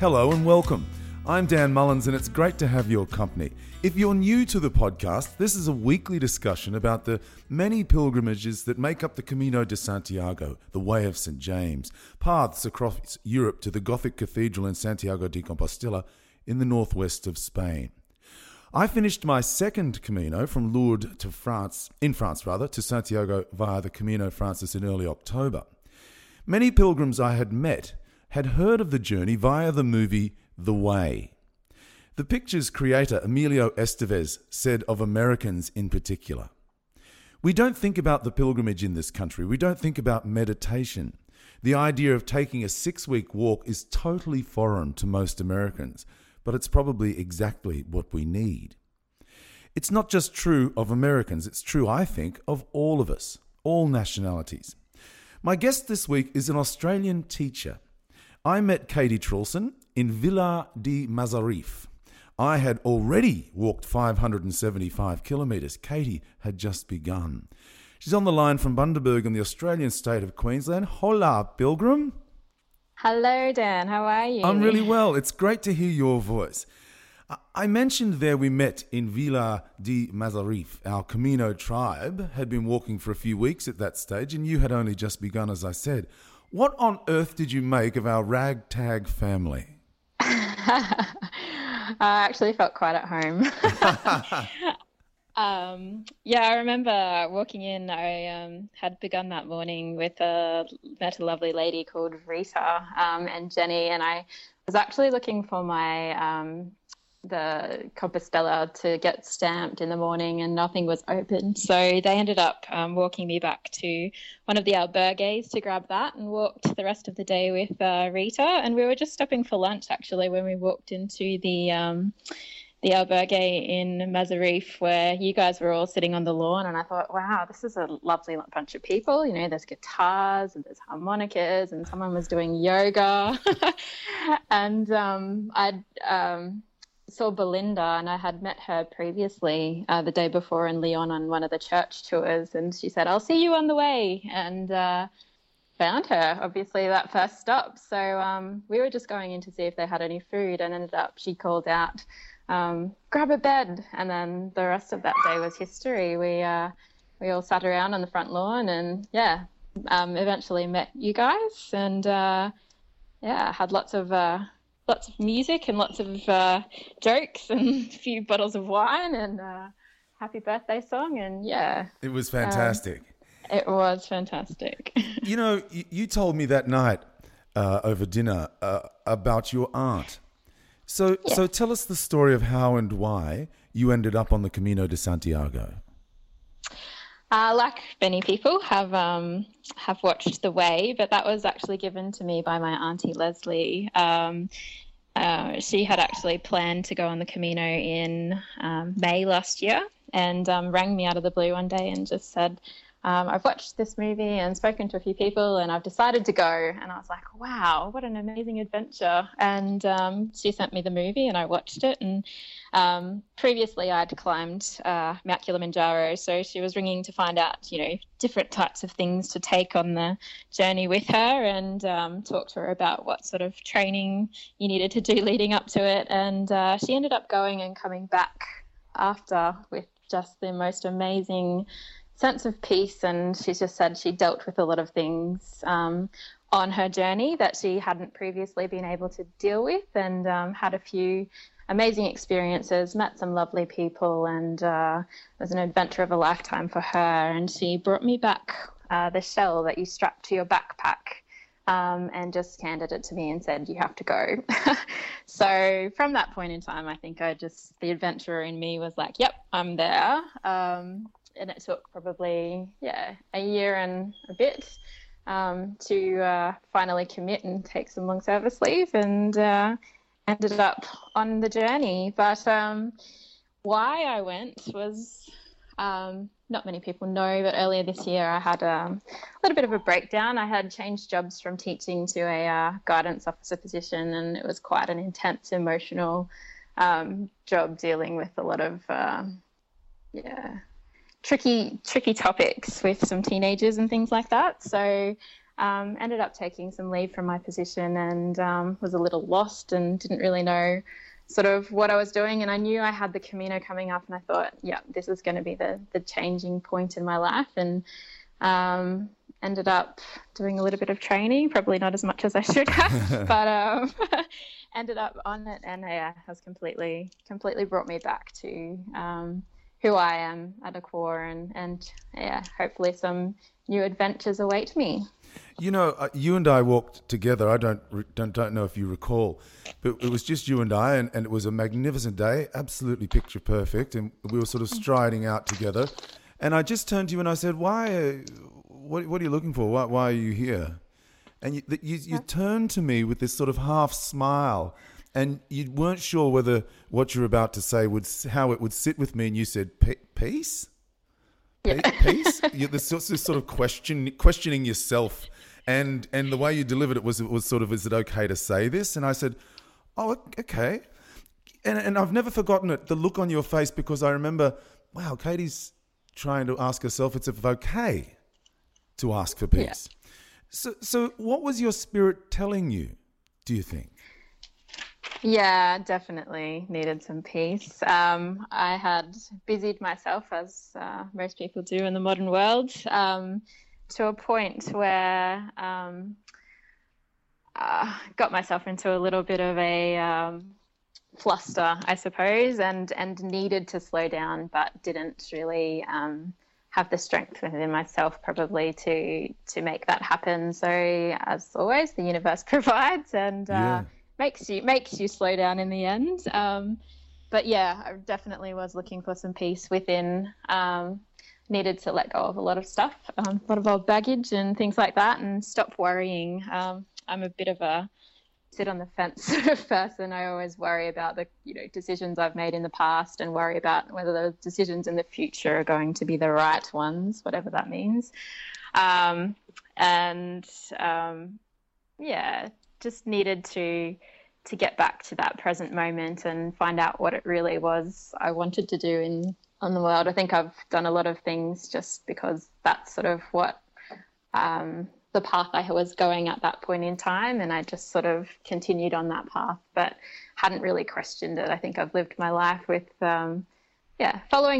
Hello and welcome. I'm Dan Mullins and it's great to have your company. If you're new to the podcast, this is a weekly discussion about the many pilgrimages that make up the Camino de Santiago, the Way of St. James, paths across Europe to the Gothic Cathedral in Santiago de Compostela in the northwest of Spain. I finished my second Camino from Lourdes to France, to Santiago via the Camino Francés in early October. Many pilgrims I had met had heard of the journey via the movie The Way. The picture's creator, Emilio Estevez, said of Americans in particular, "We don't think about the pilgrimage in this country. We don't think about meditation. The idea of taking a 6-week walk is totally foreign to most Americans, but it's probably exactly what we need." It's not just true of Americans. It's true, I think, of all of us, all nationalities. My guest this week is an Australian teacher. I met Katie Trulson in Villar de Mazarife. I had already walked 575 kilometres. Katie had just begun. She's on the line from Bundaberg in the Australian state of Queensland. Hola, pilgrim. Hello, Dan. How are you? I'm really well. It's great to hear your voice. I mentioned there we met in Villar de Mazarife. Our Camino tribe had been walking for a few weeks at that stage, and you had only just begun, as I said. What on earth did you make of our ragtag family? I actually felt quite at home. I remember walking in. I had begun that morning with met a lovely lady called Rita and Jenny, and I was actually looking for my the Compostela to get stamped in the morning, and nothing was open, so they ended up walking me back to one of the albergues to grab that, and walked the rest of the day with Rita, and we were just stopping for lunch actually when we walked into the albergue in Mazarife, where you guys were all sitting on the lawn. And I thought, wow, this is a lovely bunch of people. You know, there's guitars and there's harmonicas, and someone was doing yoga. And I saw Belinda, and I had met her previously the day before in Lyon on one of the church tours, and she said, "I'll see you on the way," and found her obviously that first stop. So we were just going in to see if they had any food, and ended up she called out, "Grab a bed," and then the rest of that day was history. We all sat around on the front lawn, and eventually met you guys, and had lots of music, and lots of jokes, and a few bottles of wine, and a happy birthday song, and it was fantastic. You know, you told me that night over dinner about your aunt. So tell us the story of how and why you ended up on the Camino de Santiago. Like many people have watched The Way, but that was actually given to me by my auntie Leslie. She had actually planned to go on the Camino in May last year, and rang me out of the blue one day and just said, "I've watched this movie and spoken to a few people, and I've decided to go." And I was like, wow, what an amazing adventure. And she sent me the movie, and I watched it, and previously I'd climbed Mount Kilimanjaro, so she was ringing to find out, you know, different types of things to take on the journey with her, and talk to her about what sort of training you needed to do leading up to it. And she ended up going and coming back after with just the most amazing sense of peace, and she just said she dealt with a lot of things on her journey that she hadn't previously been able to deal with, and had a few amazing experiences, met some lovely people, and it was an adventure of a lifetime for her. And she brought me back the shell that you strapped to your backpack, and just handed it to me and said, "You have to go." So from that point in time, I think the adventurer in me was like, yep, I'm there. And it took probably, a year and a bit to finally commit and take some long service leave, and ended up on the journey. But why I went was, not many people know, but earlier this year I had a little bit of a breakdown. I had changed jobs from teaching to a guidance officer position, and it was quite an intense emotional job, dealing with a lot of, tricky topics with some teenagers and things like that. So ended up taking some leave from my position and was a little lost and didn't really know sort of what I was doing. And I knew I had the Camino coming up and I thought, yeah, this is going to be the changing point in my life. And ended up doing a little bit of training, probably not as much as I should have, but ended up on it, and yeah, has completely brought me back to who I am at a core, and yeah, hopefully some new adventures await me. You know, you and I walked together. I don't know if you recall, but it was just you and I, and it was a magnificent day, absolutely picture perfect, and we were sort of striding out together. And I just turned to you and I said, "Why? What are you looking for? Why are you here?" And you turned to me with this sort of half smile, and you weren't sure whether what you were about to say how it would sit with me. And you said, "Peace." Yeah. Peace. This sort of questioning yourself, and the way you delivered it was sort of, is it okay to say this? And I said, "Oh, okay." And I've never forgotten it, the look on your face, because I remember, wow, Katie's trying to ask herself if it's okay to ask for peace. Yeah. So what was your spirit telling you, do you think? Yeah, definitely needed some peace. I had busied myself, as most people do in the modern world, to a point where got myself into a little bit of a fluster, I suppose, and needed to slow down, but didn't really have the strength within myself probably to make that happen. So as always, the universe provides and makes you slow down in the end. But yeah, I definitely was looking for some peace within. Needed to let go of a lot of stuff, a lot of old baggage and things like that, and stop worrying. I'm a bit of a sit on the fence sort of person. I always worry about the decisions I've made in the past and worry about whether the decisions in the future are going to be the right ones, whatever that means. Yeah, just needed to get back to that present moment and find out what it really was I wanted to do on the world. I think I've done a lot of things just because that's sort of what the path I was going at that point in time, and I just sort of continued on that path but hadn't really questioned it. I think I've lived my life with following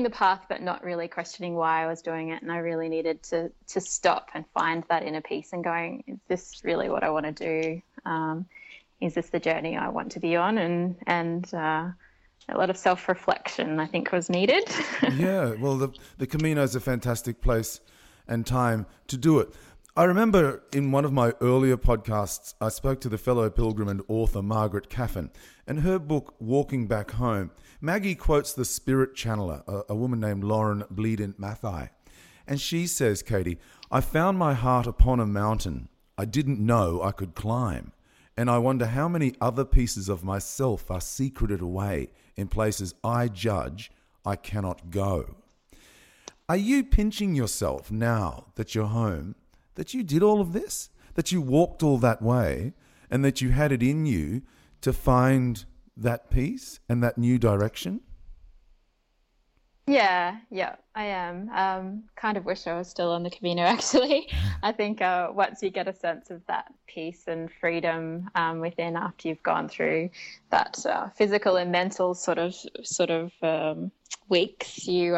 the path but not really questioning why I was doing it, and I really needed to stop and find that inner peace and going, is this really what I want to do? Is this the journey I want to be on? And a lot of self-reflection I think was needed. Yeah, well, the Camino is a fantastic place and time to do it. I remember in one of my earlier podcasts, I spoke to the fellow pilgrim and author Margaret Caffin, and her book, Walking Back Home, Maggie quotes the spirit channeler, a woman named Lauren Bleeden Mathai. And she says, Katie, I found my heart upon a mountain I didn't know I could climb, and I wonder how many other pieces of myself are secreted away in places I judge I cannot go. Are you pinching yourself now that you're home, that you did all of this, that you walked all that way, and that you had it in you to find that peace and that new direction? Yeah, I am. Kind of wish I was still on the Camino, actually. I think once you get a sense of that peace and freedom within after you've gone through that physical and mental sort of weeks, you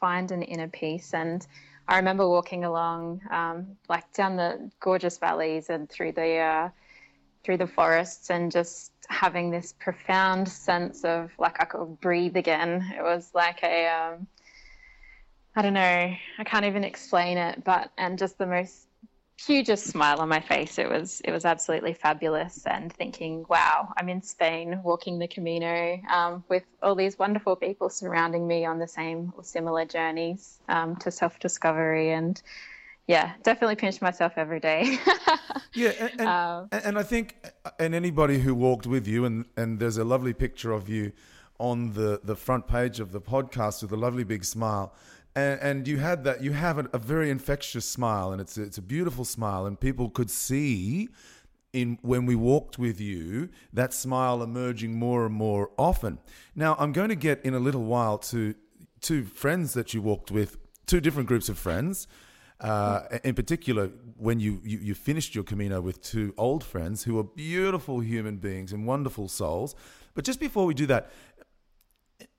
find an inner peace. And I remember walking along, like down the gorgeous valleys and through the forests, and just having this profound sense of like I could breathe again. It was like I don't know, I can't even explain it, but just the most hugest smile on my face. It was absolutely fabulous, and thinking, wow, I'm in Spain walking the Camino with all these wonderful people surrounding me on the same or similar journeys to self-discovery. And yeah, definitely pinch myself every day. Yeah, and I think, and anybody who walked with you, and there's a lovely picture of you on the front page of the podcast with a lovely big smile. And you had that. You have a very infectious smile, and it's a beautiful smile. And people could see when we walked with you that smile emerging more and more often. Now I'm going to get in a little while to two friends that you walked with, two different groups of friends, In particular, when you finished your Camino with two old friends who are beautiful human beings and wonderful souls. But just before we do that,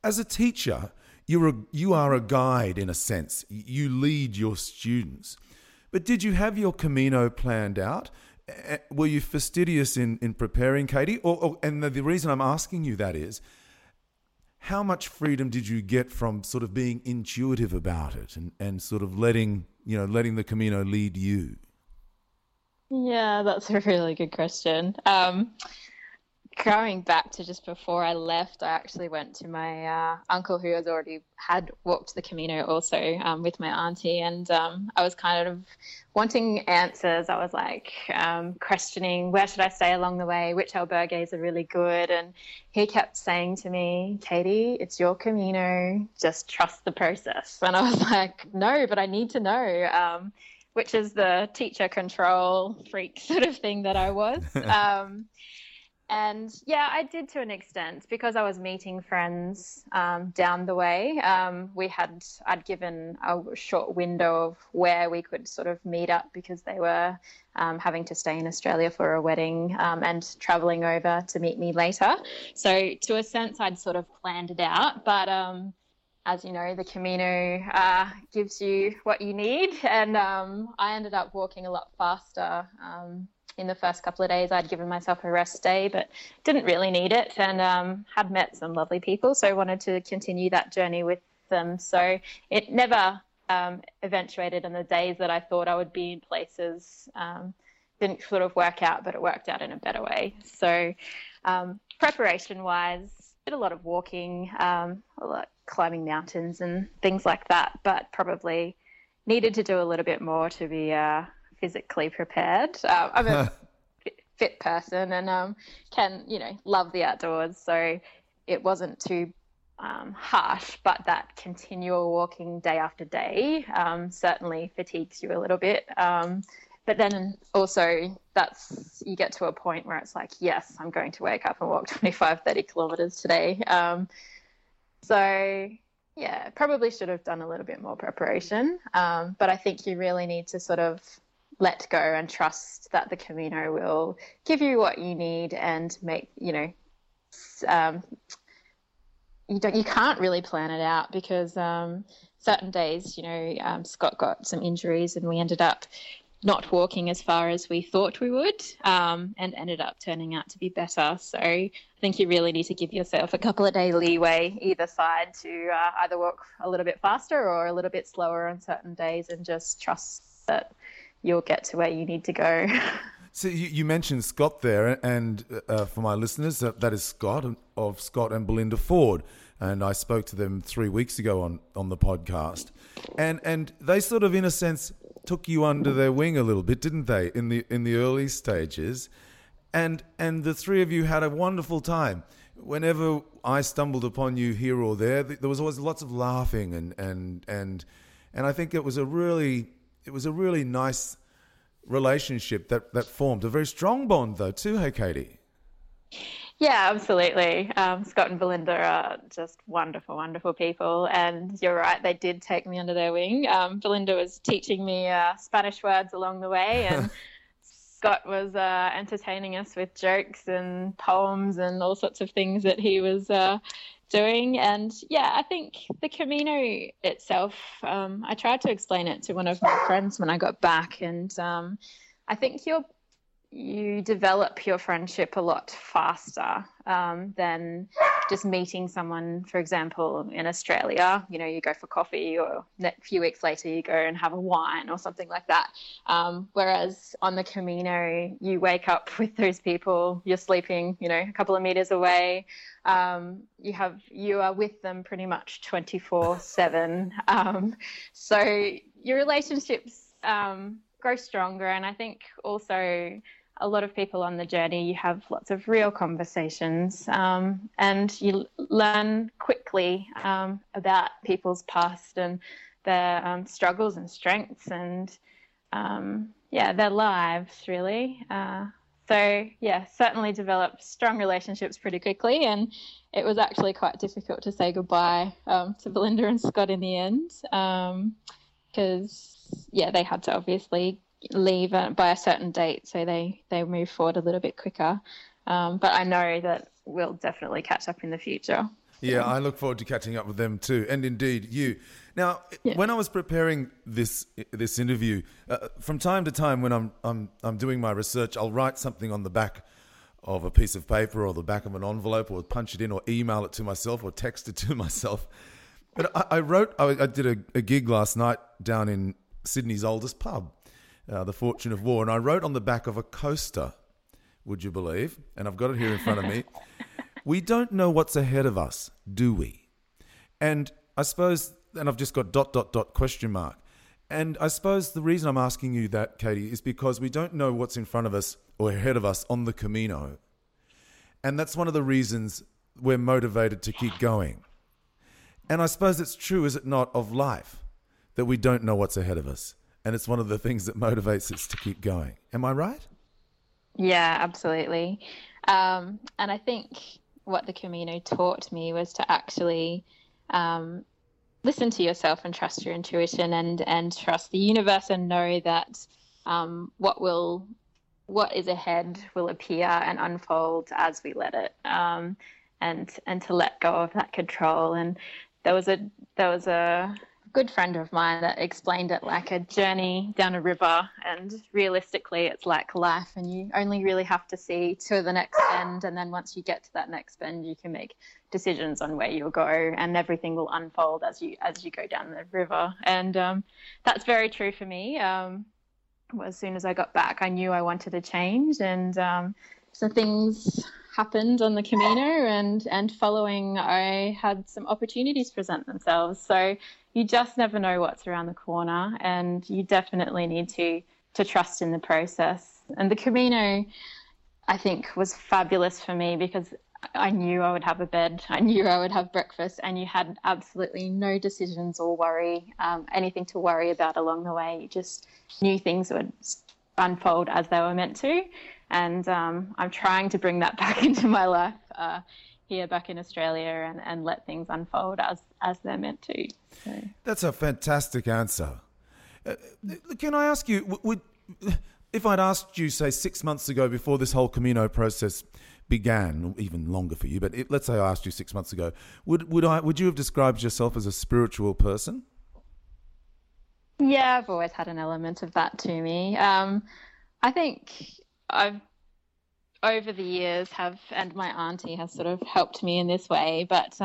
as a teacher, you are a guide in a sense. You lead your students. But did you have your Camino planned out? Were you fastidious in preparing, Katie? And the reason I'm asking you that is, how much freedom did you get from sort of being intuitive about it and sort of letting the Camino lead you? Yeah, that's a really good question. Going back to just before I left, I actually went to my uncle who had already walked the Camino also with my auntie, and I was kind of wanting answers. I was like questioning, where should I stay along the way, which albergues are really good, and he kept saying to me, Katie, it's your Camino, just trust the process. And I was like, no, but I need to know, which is the teacher control freak sort of thing that I was. And yeah, I did to an extent because I was meeting friends down the way. I'd given a short window of where we could sort of meet up because they were having to stay in Australia for a wedding and traveling over to meet me later. So to a sense, I'd sort of planned it out. But as you know, the Camino gives you what you need. And I ended up walking a lot faster. In the first couple of days, I'd given myself a rest day, but didn't really need it, and had met some lovely people, so I wanted to continue that journey with them. So it never eventuated, and the days that I thought I would be in places didn't sort of work out, but it worked out in a better way. So preparation-wise, did a lot of walking, a lot climbing mountains and things like that, but probably needed to do a little bit more to be physically prepared. I'm a fit person and love the outdoors, so it wasn't too harsh, but that continual walking day after day certainly fatigues you a little bit, but then also you get to a point where it's like, yes, I'm going to wake up and walk 25-30 kilometers today, so yeah, probably should have done a little bit more preparation, but I think you really need to sort of let go and trust that the Camino will give you what you need and make, you can't really plan it out because certain days, Scott got some injuries and we ended up not walking as far as we thought we would, and ended up turning out to be better. So I think you really need to give yourself a couple of day leeway either side to either walk a little bit faster or a little bit slower on certain days and just trust that you'll get to where you need to go. So you mentioned Scott there, and for my listeners, that is Scott of Scott and Belinda Ford, and I spoke to them 3 weeks ago on the podcast, and they sort of, in a sense, took you under their wing a little bit, didn't they, in the early stages, and the three of you had a wonderful time. Whenever I stumbled upon you here or there was always lots of laughing, and I think it was a really nice relationship that formed. A very strong bond, though, too, hey, Katie? Yeah, absolutely. Scott and Belinda are just wonderful, wonderful people. And you're right, they did take me under their wing. Belinda was teaching me Spanish words along the way, and Scott was entertaining us with jokes and poems and all sorts of things that he was doing. And yeah, I think the Camino itself, I tried to explain it to one of my friends when I got back, and I think you develop your friendship a lot faster than just meeting someone, for example, in Australia. You go for coffee, or a few weeks later you go and have a wine or something like that. Whereas on the Camino, you wake up with those people, you're sleeping, a couple of meters away. You are with them pretty much 24/7. So your relationships grow stronger. And I think also, a lot of people on the journey, you have lots of real conversations, and you learn quickly about people's past and their struggles and strengths and, their lives, really. So, certainly developed strong relationships pretty quickly, and it was actually quite difficult to say goodbye to Belinda and Scott in the end because yeah, they had to obviously leave by a certain date, so they moved forward a little bit quicker. But I know that we'll definitely catch up in the future. Yeah, I look forward to catching up with them too, and indeed you. Now, when I was preparing this interview, from time to time when I'm doing my research, I'll write something on the back of a piece of paper or the back of an envelope, or punch it in, or email it to myself, or text it to myself. But I did a gig last night down in Sydney's oldest pub, the Fortune of War, and I wrote on the back of a coaster, would you believe? And I've got it here in front of me. We don't know what's ahead of us, do we? And I suppose, and I've just got ... ? And I suppose the reason I'm asking you that, Katie, is because we don't know what's in front of us or ahead of us on the Camino. And that's one of the reasons we're motivated to keep going. And I suppose it's true, is it not, of life, that we don't know what's ahead of us. And it's one of the things that motivates us to keep going. Am I right? Yeah, absolutely. And I think what the Camino taught me was to actually listen to yourself and trust your intuition and trust the universe, and know that what is ahead will appear and unfold as we let it, and to let go of that control. And there was a good friend of mine that explained it like a journey down a river, and realistically it's like life, and you only really have to see to the next bend, and then once you get to that next bend you can make decisions on where you'll go, and everything will unfold as you go down the river. And that's very true for me. As soon as I got back I knew I wanted a change, and so things happened on the Camino, and following I had some opportunities present themselves. So you just never know what's around the corner, and you definitely need to trust in the process. And the Camino, I think, was fabulous for me because I knew I would have a bed, I knew I would have breakfast, and you had absolutely no decisions or worry, anything to worry about along the way. You just knew things would unfold as they were meant to. And I'm trying to bring that back into my life here back in Australia, and let things unfold as they're meant to. So. That's a fantastic answer. Can I ask you, if I'd asked you, say, 6 months ago before this whole Camino process began, even longer for you, but let's say I asked you 6 months ago, would you have described yourself as a spiritual person? Yeah, I've always had an element of that to me. I think I've over the years and my auntie has sort of helped me in this way, but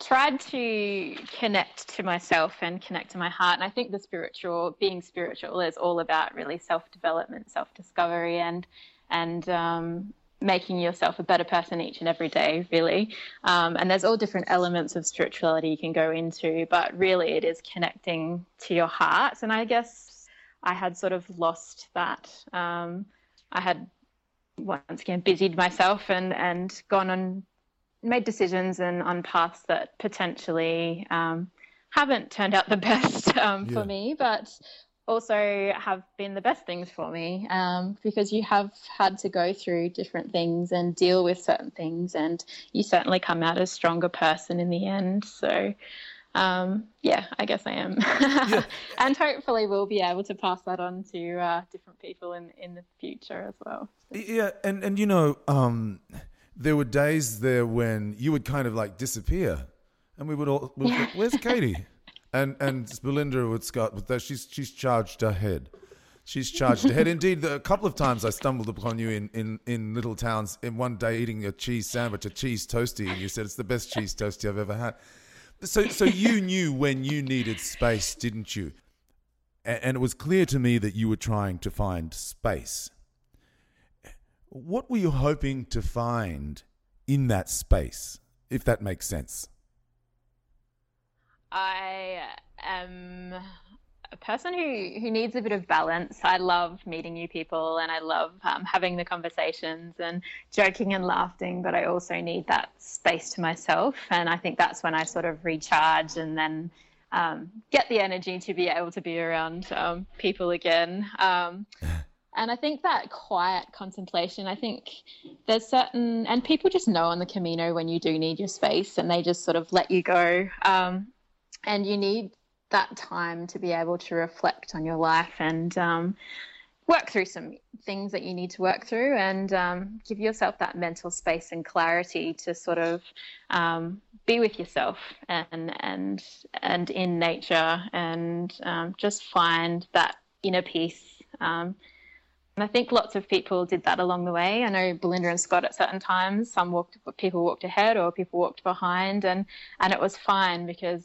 tried to connect to myself and connect to my heart. And I think being spiritual is all about really self-development, self-discovery, and making yourself a better person each and every day, really. And there's all different elements of spirituality you can go into, but really it is connecting to your heart. And I guess I had sort of lost that. I had once again busied myself and gone on, made decisions and on paths that potentially haven't turned out the best for me, but also have been the best things for me, because you have had to go through different things and deal with certain things, and you certainly come out a stronger person in the end. So I guess I am. Yeah. And hopefully we'll be able to pass that on to different people in the future as well. So. Yeah, and you know, there were days there when you would kind of like disappear, and we would all, where's Katie? And Belinda would, Scott, with that, she's charged ahead. She's charged ahead. Indeed, a couple of times I stumbled upon you in little towns in one day eating a cheese sandwich, a cheese toastie, and you said it's the best cheese toastie I've ever had. So you knew when you needed space, didn't you? And it was clear to me that you were trying to find space. What were you hoping to find in that space, if that makes sense? I am a person who needs a bit of balance. I love meeting new people, and I love having the conversations and joking and laughing, but I also need that space to myself. And I think that's when I sort of recharge and then get the energy to be able to be around people again. And I think that quiet contemplation, I think there's certain, and people just know on the Camino when you do need your space, and they just sort of let you go. And you need that time to be able to reflect on your life and work through some things that you need to work through, and give yourself that mental space and clarity to sort of be with yourself and in nature, and just find that inner peace. And I think lots of people did that along the way. I know Belinda and Scott at certain times, people walked ahead or people walked behind, and it was fine because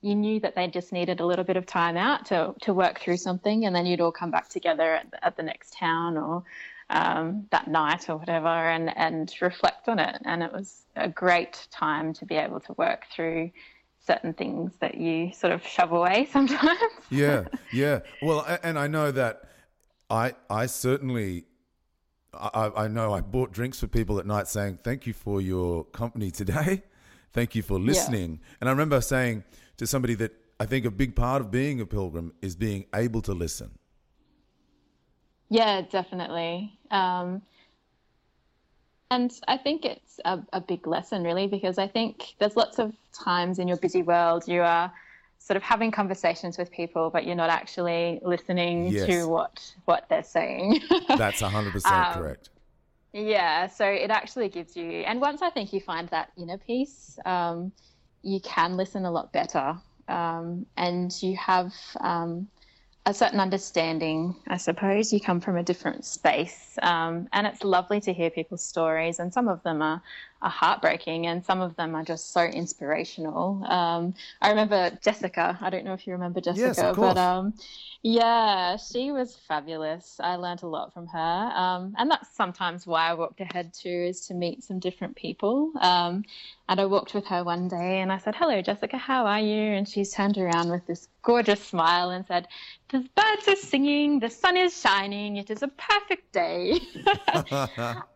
you knew that they just needed a little bit of time out to work through something, and then you'd all come back together at the next town or that night or whatever and reflect on it. And it was a great time to be able to work through certain things that you sort of shove away sometimes. Yeah. Well, and I know that I bought drinks for people at night saying, thank you for your company today. Thank you for listening. Yeah. And I remember saying to somebody that I think a big part of being a pilgrim is being able to listen. Yeah, definitely. And I think it's a big lesson, really, because I think there's lots of times in your busy world you are sort of having conversations with people, but you're not actually listening to what they're saying. That's 100% correct. Yeah, so it actually gives you, and once I think you find that inner peace, you can listen a lot better, and you have a certain understanding, I suppose. You come from a different space, and it's lovely to hear people's stories, and some of them are heartbreaking and some of them are just so inspirational. I remember Jessica. I don't know if you remember Jessica. Yes, of course. But yeah, she was fabulous. I learned a lot from her, and that's sometimes why I walked ahead too, is to meet some different people. And I walked with her one day and I said, hello, Jessica, how are you? And she's turned around with this gorgeous smile and said, the birds are singing, the sun is shining, it is a perfect day.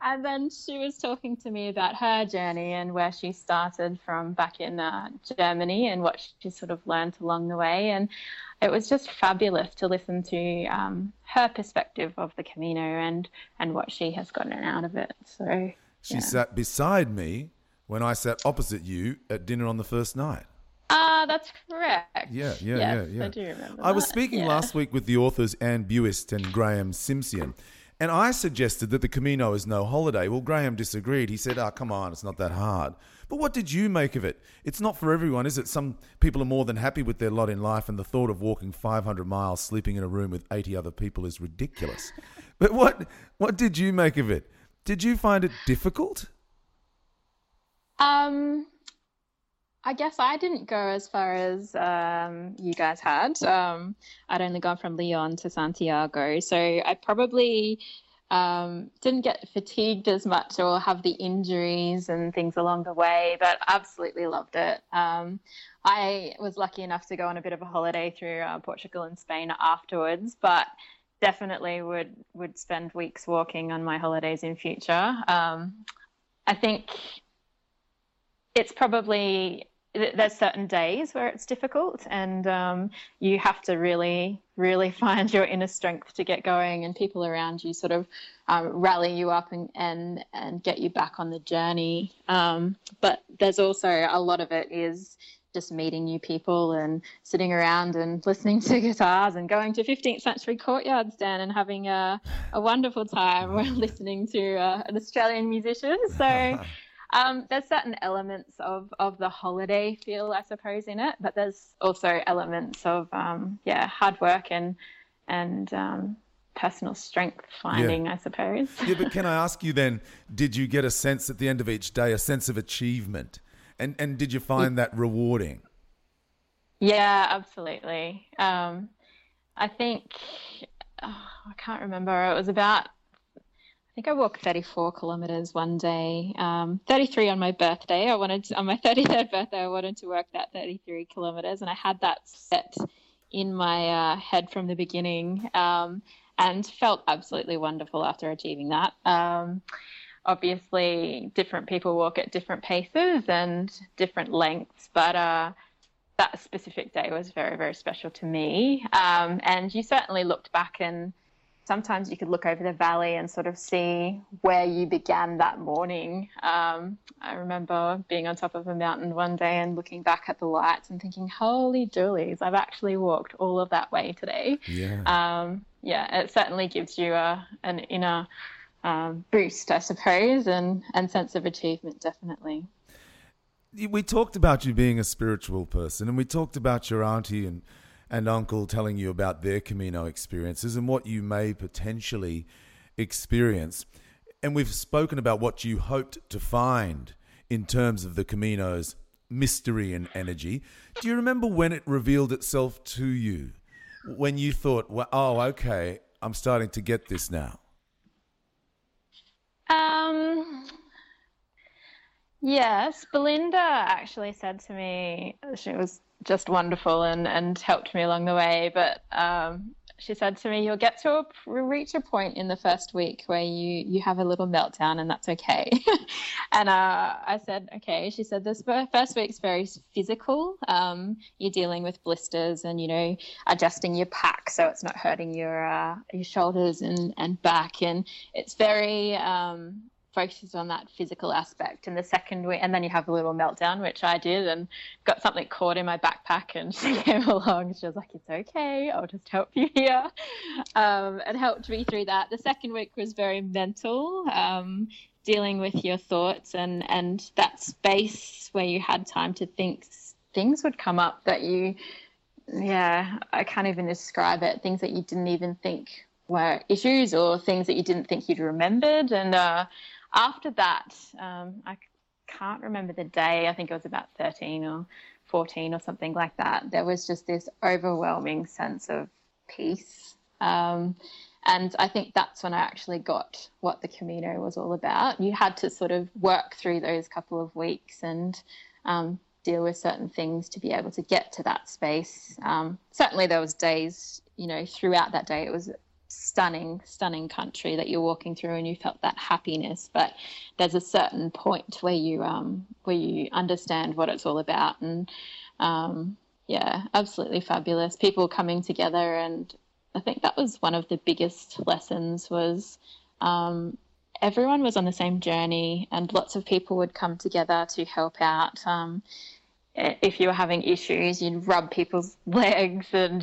And then she was talking to me about her journey and where she started from back in Germany and what she sort of learned along the way. And it was just fabulous to listen to her perspective of the Camino and what she has gotten out of it. So she sat beside me when I sat opposite you at dinner on the first night. Ah, that's correct. Yeah. I do remember that. I was speaking last week with the authors Anne Buist and Graham Simpson, and I suggested that the Camino is no holiday. Well, Graham disagreed. He said, come on, it's not that hard. But what did you make of it? It's not for everyone, is it? Some people are more than happy with their lot in life, and the thought of walking 500 miles sleeping in a room with 80 other people is ridiculous. But what did you make of it? Did you find it difficult? I guess I didn't go as far as you guys had. I'd only gone from Lyon to Santiago, so I probably didn't get fatigued as much or have the injuries and things along the way, but absolutely loved it. I was lucky enough to go on a bit of a holiday through Portugal and Spain afterwards, but definitely would spend weeks walking on my holidays in future. I think it's probably... there's certain days where it's difficult and you have to really, really find your inner strength to get going, and people around you sort of rally you up and get you back on the journey. But there's also a lot of it is just meeting new people and sitting around and listening to guitars and going to 15th century courtyards, Dan, and having a wonderful time listening to an Australian musician. So... there's certain elements of the holiday feel, I suppose, in it, but there's also elements of, hard work and personal strength finding, I suppose. Yeah, but can I ask you then, did you get a sense at the end of each day, a sense of achievement? And did you find that rewarding? Yeah, absolutely. I think, I can't remember, it was about... I think I walked 34 kilometres one day, 33 on my birthday. On my 33rd birthday, I wanted to work that 33 kilometres, and I had that set in my head from the beginning, and felt absolutely wonderful after achieving that. Obviously, different people walk at different paces and different lengths, but that specific day was very, very special to me. And you certainly looked back and sometimes you could look over the valley and sort of see where you began that morning. I remember being on top of a mountain one day and looking back at the lights and thinking, holy doolies, I've actually walked all of that way today. Yeah, yeah, it certainly gives you an inner boost, I suppose, and sense of achievement, definitely. We talked about you being a spiritual person, and we talked about your auntie and uncle telling you about their Camino experiences and what you may potentially experience. And we've spoken about what you hoped to find in terms of the Camino's mystery and energy. Do you remember when it revealed itself to you? When you thought, well, oh, okay, I'm starting to get this now. Yes, Belinda actually said to me, she was just wonderful and helped me along the way. But she said to me, you'll get to reach a point in the first week where you have a little meltdown, and that's okay. And I said, okay. She said, this first week's very physical. You're dealing with blisters and, you know, adjusting your pack so it's not hurting your shoulders and back. And it's very... focuses on that physical aspect. In the second week, and then you have a little meltdown, which I did, and got something caught in my backpack, and she came along. She was like, it's okay, I'll just help you here, and helped me through that. The second week was very mental, dealing with your thoughts and that space where you had time to think. Things would come up that you, yeah, I can't even describe it, things that you didn't even think were issues or things that you didn't think you'd remembered. And after that, I can't remember the day, I think it was about 13 or 14 or something like that, there was just this overwhelming sense of peace. And I think that's when I actually got what the Camino was all about. You had to sort of work through those couple of weeks and deal with certain things to be able to get to that space. Certainly there was days, you know, throughout that day, it was stunning country that you're walking through and you felt that happiness, but there's a certain point where you understand what it's all about. And yeah, absolutely fabulous people coming together. And I think that was one of the biggest lessons was everyone was on the same journey, and lots of people would come together to help out. If you were having issues, you'd rub people's legs and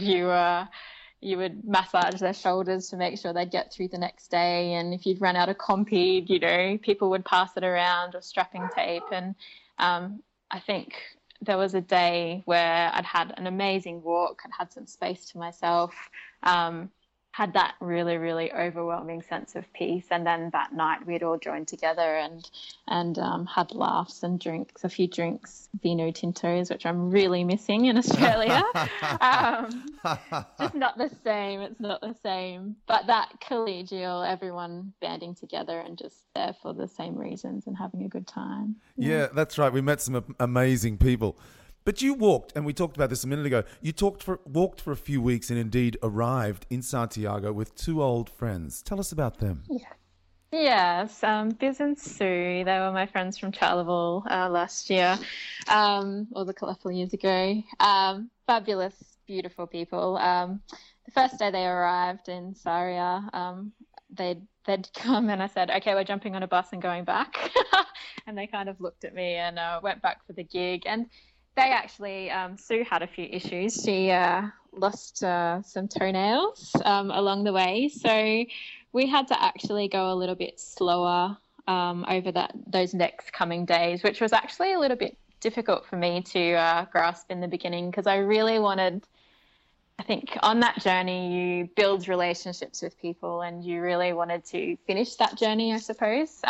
you would massage their shoulders to make sure they'd get through the next day. And if you'd run out of Compeed, you know, people would pass it around, or strapping tape. And I think there was a day where I'd had an amazing walk, I'd had some space to myself, had that really, really overwhelming sense of peace. And then that night we'd all joined together and had laughs and drinks, a few drinks, vino tintos, which I'm really missing in Australia. Just not the same. It's not the same. But that collegial, everyone banding together and just there for the same reasons and having a good time. Yeah, that's right. We met some amazing people. But you walked, and we talked about this a minute ago, you walked for a few weeks and indeed arrived in Santiago with two old friends. Tell us about them. Yeah. Yes, Biz and Sue, they were my friends from Charleville last year, or a couple of years ago. Fabulous, beautiful people. The first day they arrived in Saria, they'd come and I said, okay, we're jumping on a bus and going back. And they kind of looked at me and went back for the gig. And they actually, Sue had a few issues. She lost some toenails along the way. So we had to actually go a little bit slower over those next coming days, which was actually a little bit difficult for me to grasp in the beginning, because I really wanted, I think on that journey you build relationships with people and you really wanted to finish that journey, I suppose.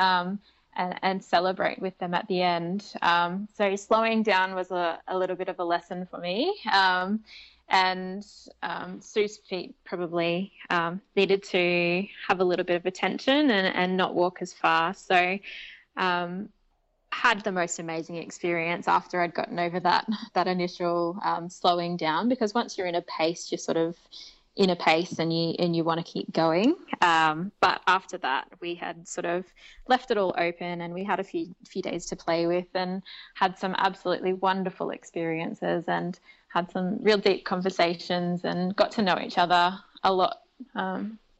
And celebrate with them at the end. So slowing down was a little bit of a lesson for me. And Sue's feet probably needed to have a little bit of attention and not walk as fast. So had the most amazing experience after I'd gotten over that initial slowing down, because once you're in a pace, you're sort of in a pace and you want to keep going. But after that, we had sort of left it all open and we had a few days to play with and had some absolutely wonderful experiences and had some real deep conversations and got to know each other a lot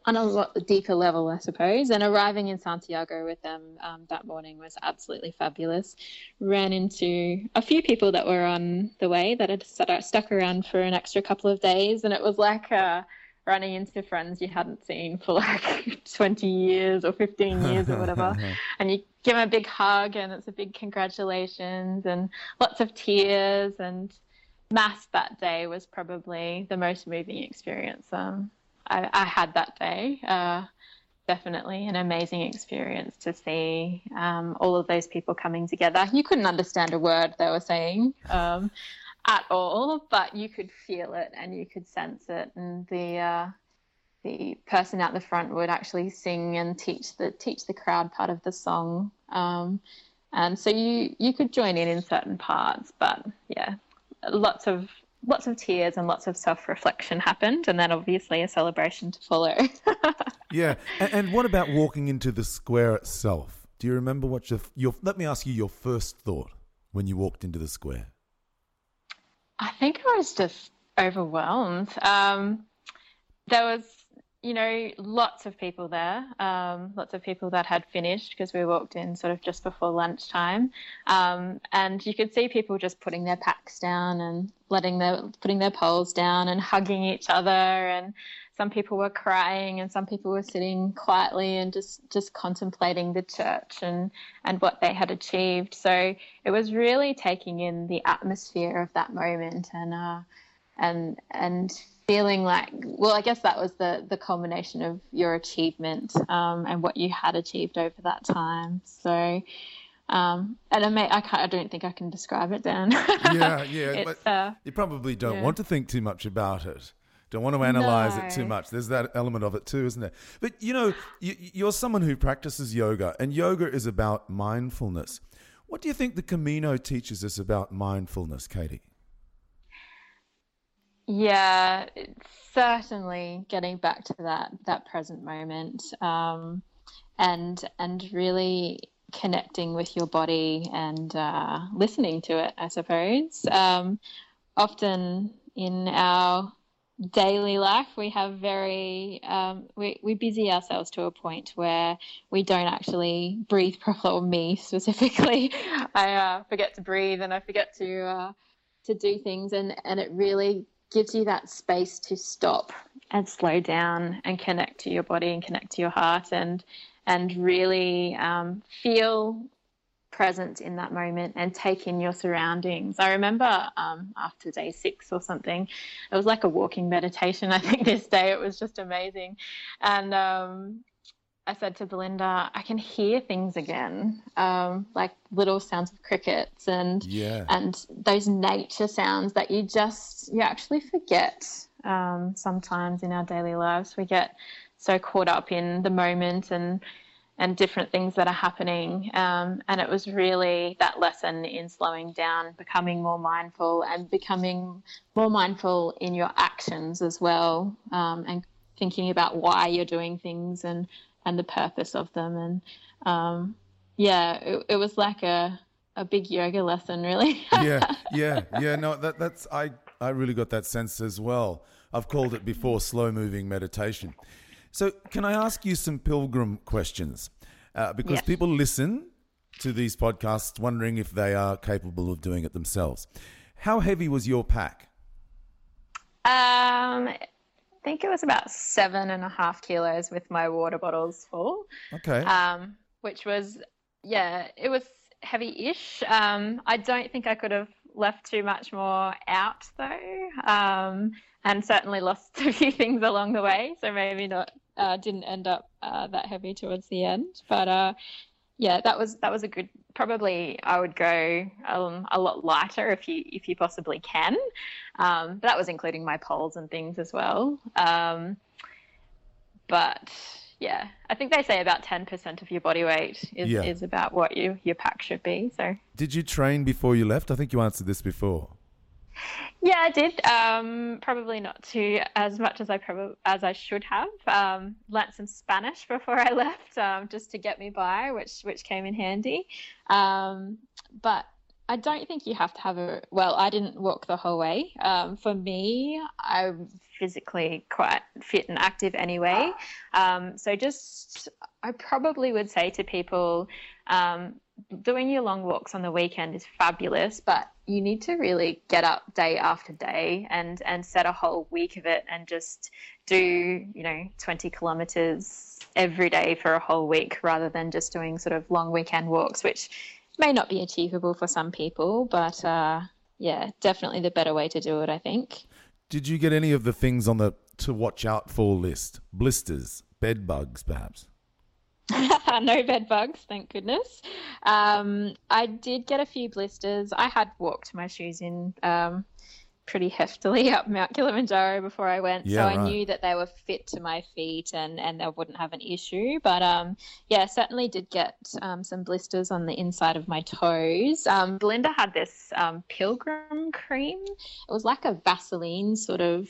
on a lot deeper level, I suppose. And arriving in Santiago with them that morning was absolutely fabulous. Ran into a few people that were on the way that had stuck around for an extra couple of days, and it was like running into friends you hadn't seen for like 20 years or 15 years or whatever. And you give them a big hug, and it's a big congratulations and lots of tears. And Mass that day was probably the most moving experience I had that day. Definitely an amazing experience to see all of those people coming together. You couldn't understand a word they were saying at all, but you could feel it and you could sense it. And the person out the front would actually sing and teach the crowd part of the song, and so you could join in certain parts. But yeah, lots of tears and lots of self-reflection happened, and then obviously a celebration to follow. Yeah. And what about walking into the square itself? Do you remember what let me ask you your first thought when you walked into the square? I think I was just overwhelmed. There was, lots of people there, lots of people that had finished because we walked in sort of just before lunchtime, and you could see people just putting their packs down and putting their poles down and hugging each other, and some people were crying and some people were sitting quietly and just contemplating the church and what they had achieved. So it was really taking in the atmosphere of that moment and feeling like, well, I guess that was the culmination of your achievement and what you had achieved over that time. So, I don't think I can describe it, Dan. Yeah. But you probably don't want to think too much about it. Don't want to analyze it too much. There's that element of it too, isn't there? But, you're someone who practices yoga, and yoga is about mindfulness. What do you think the Camino teaches us about mindfulness, Katie? Yeah, certainly getting back to that present moment, and really connecting with your body and listening to it, I suppose. Often in our daily life, we have we busy ourselves to a point where we don't actually breathe properly, or me specifically. I forget to breathe, and I forget to do things, and it really gives you that space to stop and slow down and connect to your body and connect to your heart and really feel present in that moment and take in your surroundings. I remember after day 6 or something, it was like a walking meditation. I think this day it was just amazing. And I said to Belinda, I can hear things again, like little sounds of crickets and those nature sounds that you actually forget sometimes in our daily lives. We get so caught up in the moment and different things that are happening. And it was really that lesson in slowing down, becoming more mindful, and becoming more mindful in your actions as well, and thinking about why you're doing things and the purpose of them. And it was like a big yoga lesson, really. yeah. No, that's I really got that sense as well. I've called it before slow-moving meditation. So can I ask you some pilgrim questions? Because people listen to these podcasts wondering if they are capable of doing it themselves. How heavy was your pack? I think it was about 7.5 kilos with my water bottles full. Okay. Which was, it was heavy-ish. I don't think I could have left too much more out though, and certainly lost a few things along the way. So maybe not didn't end up that heavy towards the end. But that was a good. Probably I would go a lot lighter if you possibly can. That was including my poles and things as well. I think they say about 10% of your body weight is about what your pack should be. So, did you train before you left? I think you answered this before. Yeah, I did. Probably not to as much as I should have. Learnt some Spanish before I left, just to get me by, which came in handy. But I don't think you have to have a, well, I didn't walk the whole way. For me, I'm physically quite fit and active anyway. So just, I probably would say to people, doing your long walks on the weekend is fabulous, but you need to really get up day after day and set a whole week of it and just do, 20 kilometers every day for a whole week rather than just doing sort of long weekend walks, which may not be achievable for some people, but yeah, definitely the better way to do it, I think. Did you get any of the things on the to watch out for list? Blisters, bed bugs, perhaps? No bed bugs, thank goodness. I did get a few blisters. I had walked my shoes in pretty heftily up Mount Kilimanjaro before I went, so I knew that they were fit to my feet and they wouldn't have an issue. But yeah, certainly did get some blisters on the inside of my toes. Belinda had this pilgrim cream. It was like a Vaseline sort of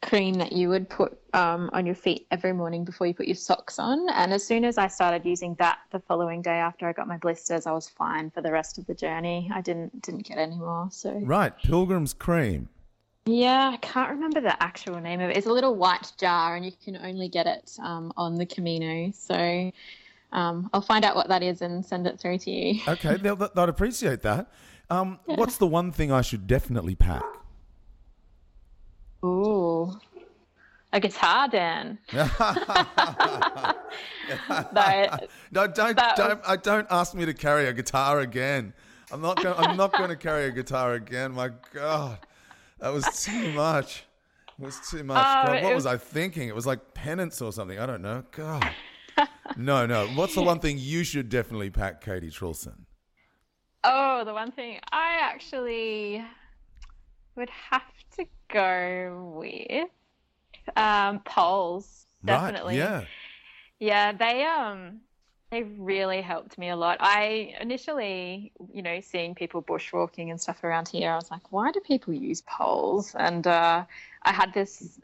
cream that you would put on your feet every morning before you put your socks on. And as soon as I started using that the following day after I got my blisters, I was fine for the rest of the journey. I didn't get any more. So right, Pilgrim's Cream. Yeah, I can't remember the actual name of it. It's a little white jar and you can only get it on the Camino. So I'll find out what that is and send it through to you. Okay, they'd appreciate that. Yeah. What's the one thing I should definitely pack? Ooh, a guitar, Dan. Don't ask me to carry a guitar again. I'm not going to carry a guitar again. My God, that was too much. It was too much. God, what was I thinking? It was like penance or something. I don't know. God. No. What's the one thing you should definitely pack, Katie Trulson? Oh, the one thing I actually would have to go with poles, definitely. Right, yeah, they really helped me a lot. I initially, seeing people bushwalking and stuff around here, I was like, why do people use poles? And I had this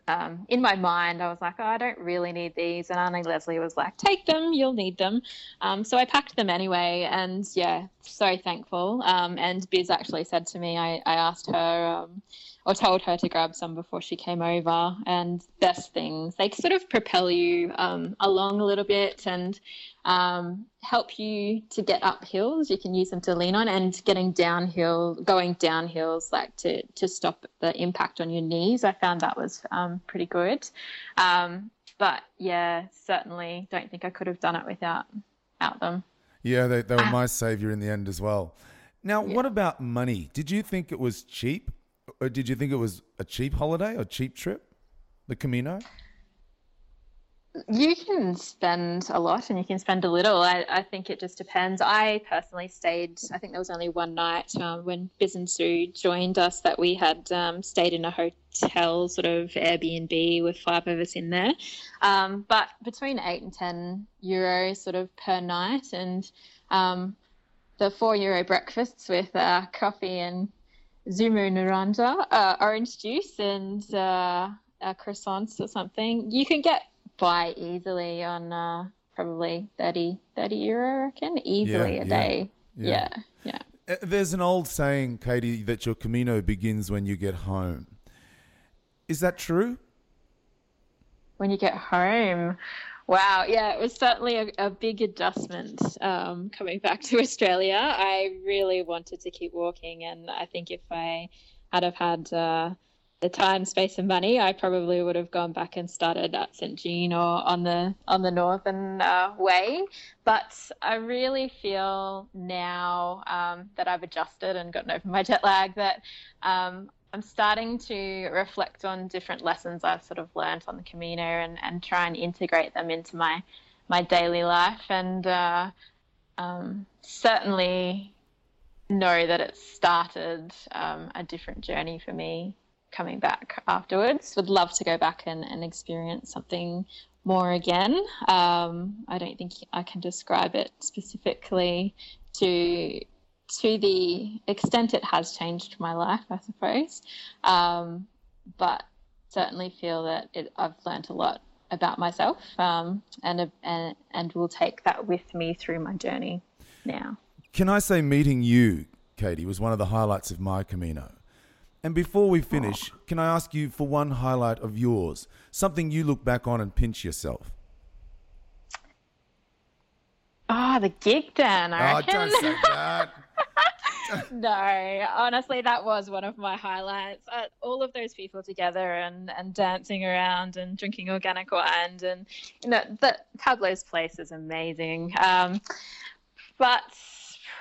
in my mind. I was like, oh, I don't really need these. And Auntie Leslie was like, take them, you'll need them. So I packed them anyway, and yeah, so thankful. And Biz actually said to me, I asked her or told her to grab some before she came over, and best things. They sort of propel you along a little bit and help you to get up hills. You can use them to lean on, and going down hills, like to stop the impact on your knees. I found that was pretty good. But yeah, certainly don't think I could have done it without them. Yeah, they were my saviour in the end as well. Now, What about money? Did you think it was cheap? Or did you think it was a cheap holiday or cheap trip, the Camino? You can spend a lot and you can spend a little. I think it just depends. I personally stayed, I think there was only one night when Biz and Sue joined us that we had stayed in a hotel, sort of Airbnb with 5 of us in there. But between 8 and 10 euros sort of per night, and the 4 euro breakfasts with coffee and Zumo Naranja, orange juice and croissants or something. You can get by easily on probably 30 euro, I reckon, easily a day. Yeah. There's an old saying, Katie, that your Camino begins when you get home. Is that true? When you get home? Wow, yeah, it was certainly a big adjustment coming back to Australia. I really wanted to keep walking, and I think if I had have had the time, space and money, I probably would have gone back and started at St. Jean or on the northern way. But I really feel now that I've adjusted and gotten over my jet lag that I'm starting to reflect on different lessons I've sort of learned on the Camino and try and integrate them into my daily life, and certainly know that it started a different journey for me coming back afterwards. Would love to go back and experience something more again. I don't think I can describe it specifically to the extent it has changed my life, I suppose. But certainly feel that I've learned a lot about myself and will take that with me through my journey now. Can I say meeting you, Katie, was one of the highlights of my Camino. And before we finish, can I ask you for one highlight of yours, something you look back on and pinch yourself? Oh, the gig, Dan, I reckon. Oh, don't say that. No, honestly, that was one of my highlights. All of those people together and dancing around and drinking organic wine, and you know, Pablo's place is amazing. But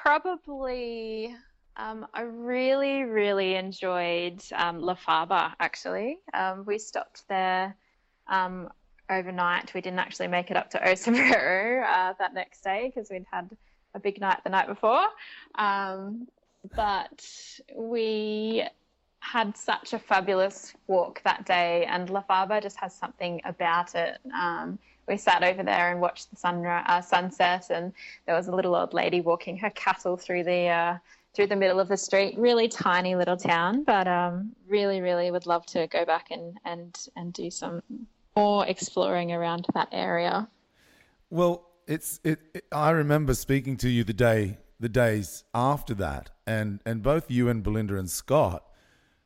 probably I really, really enjoyed La Faba, actually. We stopped there overnight. We didn't actually make it up to Osepero that next day because we'd had a big night the night before, but we had such a fabulous walk that day, and La Faba just has something about it. We sat over there and watched the sunset, and there was a little old lady walking her cattle through the middle of the street. Really tiny little town, but really, really would love to go back and do some more exploring around that area. Well, I remember speaking to you the days after that, and both you and Belinda and Scott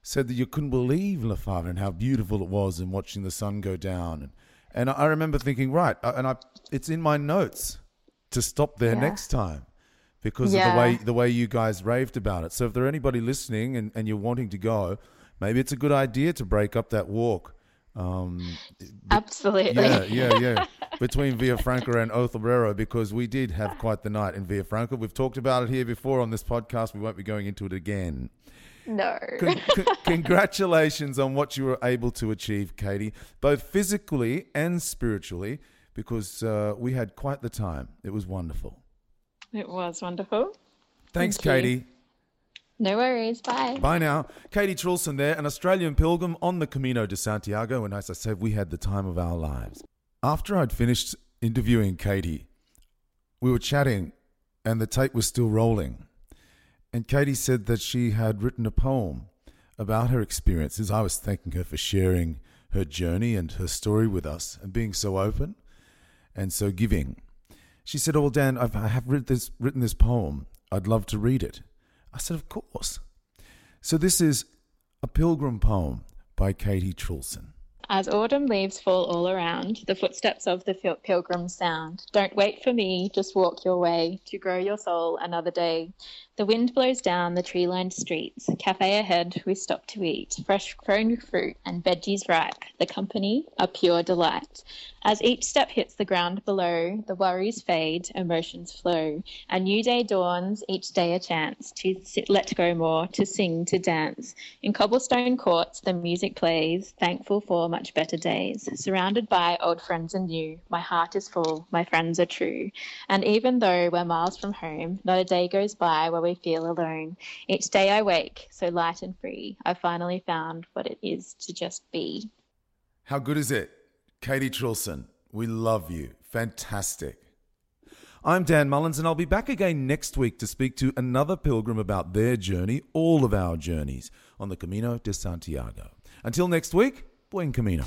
said that you couldn't believe La Fava and how beautiful it was, and watching the sun go down. And I remember thinking, right, it's in my notes to stop there next time because of the way you guys raved about it. So if there are anybody listening and you're wanting to go, maybe it's a good idea to break up that walk. Absolutely. Yeah. Between Villafranca and Osepero, because we did have quite the night in Villafranca. We've talked about it here before on this podcast. We won't be going into it again. No. Congratulations on what you were able to achieve, Katie, both physically and spiritually, because we had quite the time. It was wonderful. It was wonderful. Thanks, Katie. No worries. Bye. Bye now. Katie Trulson there, an Australian pilgrim on the Camino de Santiago. And as I said, we had the time of our lives. After I'd finished interviewing Katie, we were chatting and the tape was still rolling. And Katie said that she had written a poem about her experiences. I was thanking her for sharing her journey and her story with us and being so open and so giving. She said, "Oh, well, Dan, I have written this poem. I'd love to read it." I said, "Of course." So this is a pilgrim poem by Katie Trulson. As autumn leaves fall all around, the footsteps of the pilgrim sound. Don't wait for me, just walk your way, to grow your soul another day. The wind blows down the tree-lined streets. Cafe ahead, we stop to eat. Fresh grown fruit and veggies ripe. The company, a pure delight. As each step hits the ground below, the worries fade, emotions flow. A new day dawns, each day a chance to let go more, to sing, to dance. In cobblestone courts, the music plays, thankful for much better days. Surrounded by old friends and new, my heart is full, my friends are true. And even though we're miles from home, not a day goes by where we feel alone. Each day I wake, so light and free, I finally found what it is to just be. How good is it? Katie Trulson, we love you. Fantastic. I'm Dan Mullins, and I'll be back again next week to speak to another pilgrim about their journey, all of our journeys, on the Camino de Santiago. Until next week, buen camino.